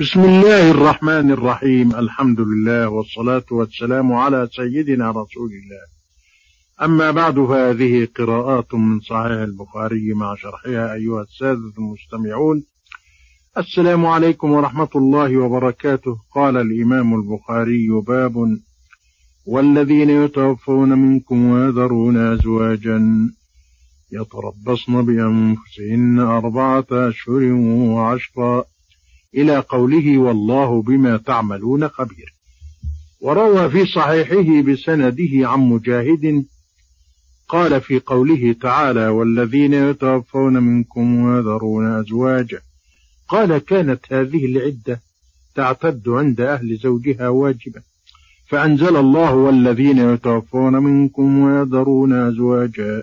بسم الله الرحمن الرحيم. الحمد لله والصلاة والسلام على سيدنا رسول الله. أما بعد، هذه قراءات من صحيح البخاري مع شرحها. أيها السادة المستمعون، السلام عليكم ورحمة الله وبركاته. قال الإمام البخاري: باب والذين يتوفون منكم ويذرون أزواجا يتربصن بأنفسهن 4 أشهر و10 إلى قوله: والله بما تعملون خبير. وروى في صحيحه بسنده عن مجاهد قال في قوله تعالى: والذين يتوفون منكم ويذرون أزواجا، قال: كانت هذه العدة تعتد عند أهل زوجها واجبة، فأنزل الله: والذين يتوفون منكم ويذرون أزواجا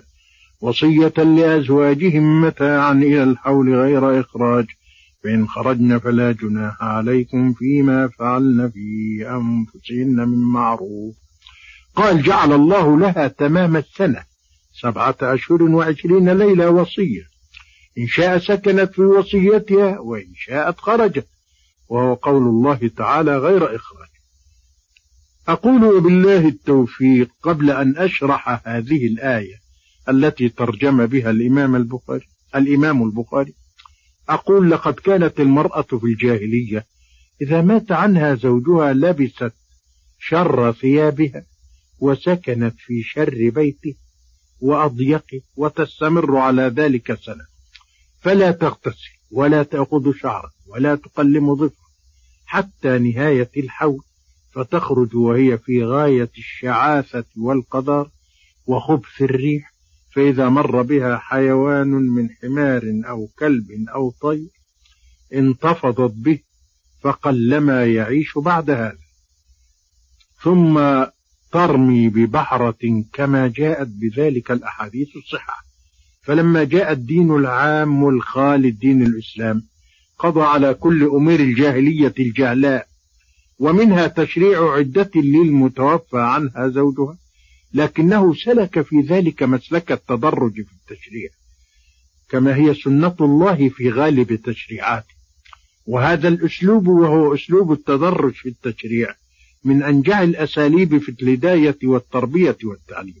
وصية لأزواجهم متاعا إلى الحول غير إخراج، فإن خرجن فلا جناح عليكم فيما فعلن في أنفسهن من معروف. قال: جعل الله لها تمام السنة 17 أشهر و20 ليلة وصية، إن شاء سكنت في وصيتها وإن شاءت خرجت، وهو قول الله تعالى: غير إخراج. أقول بالله التوفيق. قبل أن أشرح هذه الآية التي ترجم بها الإمام البخاري أقول: لقد كانت المرأة في الجاهلية إذا مات عنها زوجها لبست شر ثيابها وسكنت في شر بيته وأضيقه، وتستمر على ذلك سنة، فلا تغتسل ولا تأخذ شعرا ولا تقلم ظفرا حتى نهاية الحول، فتخرج وهي في غاية الشعاثة والقذار وخبث الريح، فإذا مر بها حيوان من حمار أو كلب أو طير انتفضت به، فقلما يعيش بعد هذا. ثم ترمي ببحرة كما جاءت بذلك الأحاديث الصحيحة. فلما جاء الدين العام الخالد دين الإسلام قضى على كل أمور الجاهلية الجهلاء، ومنها تشريع عدة للمتوفى عنها زوجها، لكنه سلك في ذلك مسلك التدرج في التشريع كما هي سنة الله في غالب تشريعاته. وهذا الأسلوب، وهو أسلوب التدرج في التشريع، من أنجع الأساليب في الهداية والتربية والتعليم.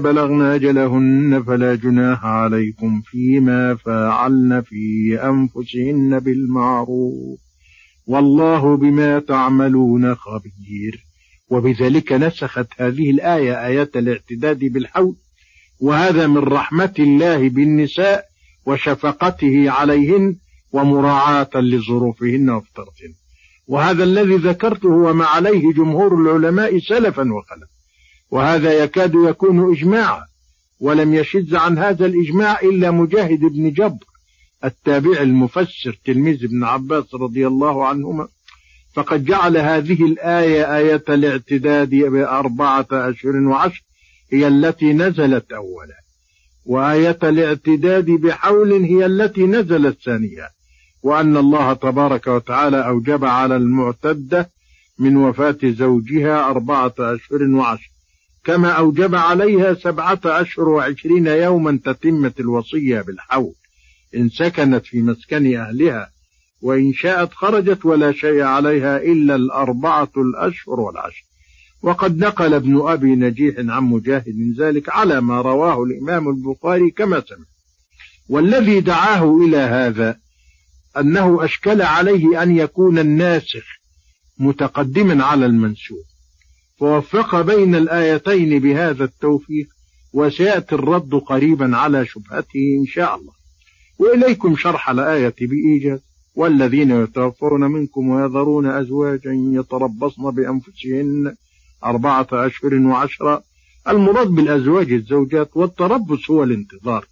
بلغنا أجلهن فلا جناح عليكم فيما فعلن في أنفسهن بالمعروف، والله بما تعملون خبير. وبذلك نسخت هذه الآية آيات الاعتداد بالحول، وهذا من رحمة الله بالنساء وشفقته عليهن ومراعاة لظروفهن وفترتهن. وهذا الذي ذكرته وما عليه جمهور العلماء سلفا وخلفا، وهذا يكاد يكون إجماعا، ولم يشذ عن هذا الإجماع إلا مجاهد بن جبر التابع المفسر تلميذ ابن عباس رضي الله عنهما، فقد جعل هذه الآية آية الاعتداد ب4 أشهر و10، هي التي نزلت أولا. وآية الاعتداد بحول هي التي نزلت ثانية، وأن الله تبارك وتعالى أوجب على المعتدة من وفاة زوجها 4 أشهر و10، كما أوجب عليها 17 أشهر و20 يوما تتمة الوصية بالحول، إن سكنت في مسكن أهلها، وإن شاءت خرجت ولا شيء عليها إلا 4 الأشهر و10. وقد نقل ابن أبي نجيح عن مجاهد من ذلك على ما رواه الإمام البخاري كما سمع. والذي دعاه إلى هذا أنه أشكل عليه أن يكون الناسخ متقدما على المنسوخ، فوفق بين الآيتين بهذا التوفيق، وسيأتي الرد قريبا على شبهته إن شاء الله. وإليكم شرح الآية بإيجاز: والذين يتوفون منكم ويذرون أزواجا يتربصن بأنفسهن 4 أشهر و10. المراد بالأزواج الزوجات، والتربص هو الانتظار،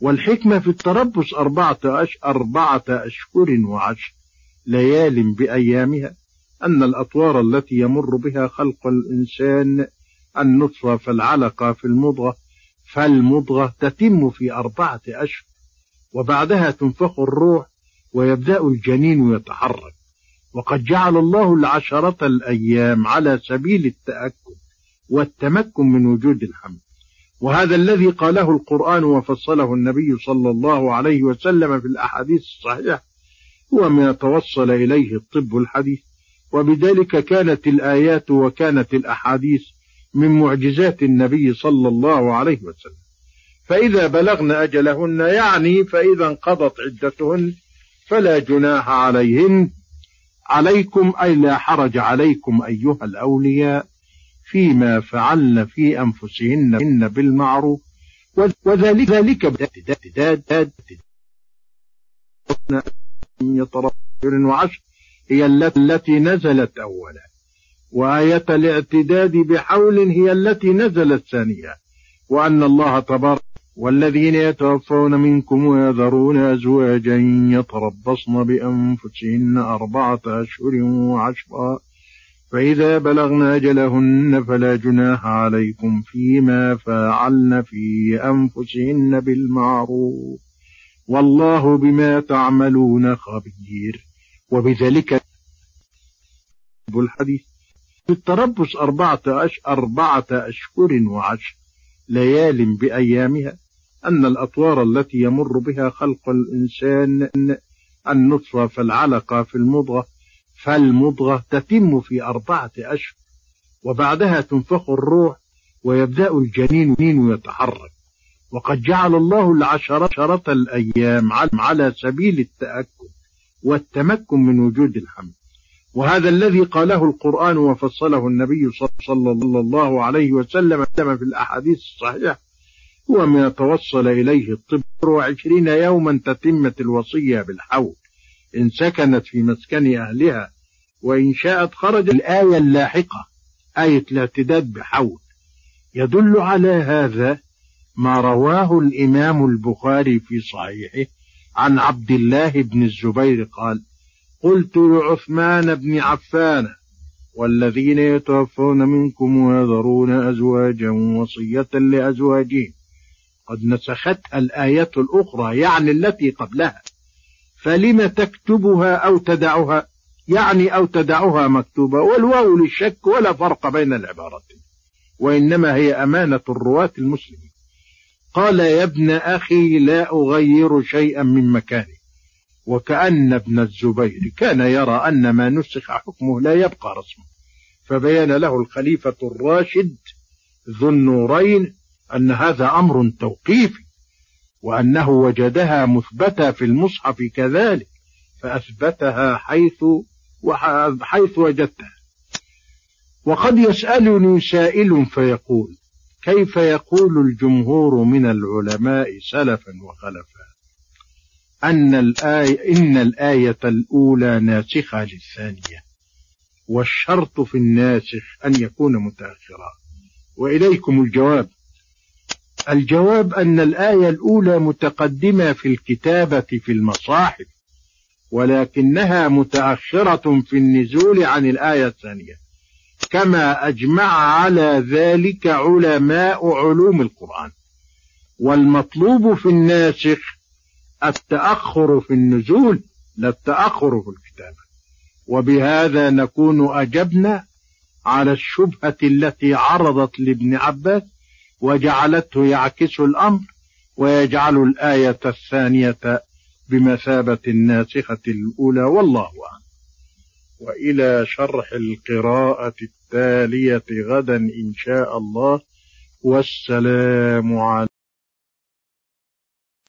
والحكمة في التربص 4 أشهر و10 ليال بأيامها، أن الأطوار التي يمر بها خلق الإنسان النطفة فالعلقة في المضغة، فالمضغة تتم في 4 أشهر، وبعدها تنفخ الروح ويبدأ الجنين يتحرك. وقد جعل الله 10 الأيام على سبيل التأكد والتمكن من وجود الحمل، وهذا الذي قاله القرآن وفصله النبي صلى الله عليه وسلم في الأحاديث الصحيحة، هو ما توصل إليه الطب الحديث. وبذلك كانت الآيات وكانت الأحاديث من معجزات النبي صلى الله عليه وسلم. فإذا بلغن أجلهن، يعني فإذا انقضت عدتهن، فلا جناح عليكم أي لا حرج عليكم أيها الأولياء فيما فعلن في أنفسهن بالمعروف، وذلك هي التي نزلت أولا، وآية الاعتداد بحول هي التي نزلت ثانية، وأن الله تبارك: والذين يتوفون منكم ويذرون أزواجا يتربصن بأنفسهن 4 أشهر و10، فإذا بلغن أجلهن فلا جناح عليكم فيما فعلن في أنفسهن بالمعروف، والله بما تعملون خبير. وبذلك الحديث في التربص 4 أشهر و10 ليال بأيامها، أن الأطوار التي يمر بها خلق الإنسان النطفة فالعلقة في المضغة، فالمضغة تتم في 4 أشهر، وبعدها تنفخ الروح ويبدأ الجنين يتحرك. وقد جعل الله 10 الأيام على سبيل التأكد والتمكن من وجود الحمل، وهذا الذي قاله القرآن وفصله النبي صلى الله عليه وسلم في الأحاديث الصحيحة، هو ما توصل إليه الطب. 20 يوما تتمة الوصية بالحول، إن سكنت في مسكن أهلها، وإن شاءت خرجت. الآية اللاحقة آية الاعتداد بحول، يدل على هذا ما رواه الإمام البخاري في صحيحه عن عبد الله بن الزبير قال: قلت لعثمان بن عفان: والذين يتوفون منكم ويذرون أزواجا وصية لأزواجهم. قد نسختها الآية الأخرى، يعني التي قبلها، فلم تكتبها أو تدعها، يعني أو تدعها مكتوبة. والواو للشك، ولا فرق بين العبارتين، وإنما هي أمانة الرواة المسلمين. قال: يا ابن أخي لا أغير شيئا من مكانه. وكأن ابن الزبير كان يرى أن ما نسخ حكمه لا يبقى رسمه، فبين له الخليفة الراشد ذو النورين أن هذا أمر توقيفي، وأنه وجدها مثبتة في المصحف كذلك، فأثبتها حيث وجدتها. وقد يسألني سائل فيقول: كيف يقول الجمهور من العلماء سلفا وخلفا إن الآية الأولى ناسخة للثانية، والشرط في الناسخ أن يكون متأخرا؟ وإليكم الجواب أن الآية الأولى متقدمة في الكتابة في المصاحف، ولكنها متأخرة في النزول عن الآية الثانية، كما أجمع على ذلك علماء علوم القرآن. والمطلوب في الناسخ التأخر في النزول لا التأخر في الكتابة. وبهذا نكون أجبنا على الشبهة التي عرضت لابن عباس وجعلته يعكس الأمر ويجعل الآية الثانية بمثابة الناسخة الأولى، والله أعلم. وإلى شرح القراءة التالية غدا إن شاء الله، والسلام عليكم.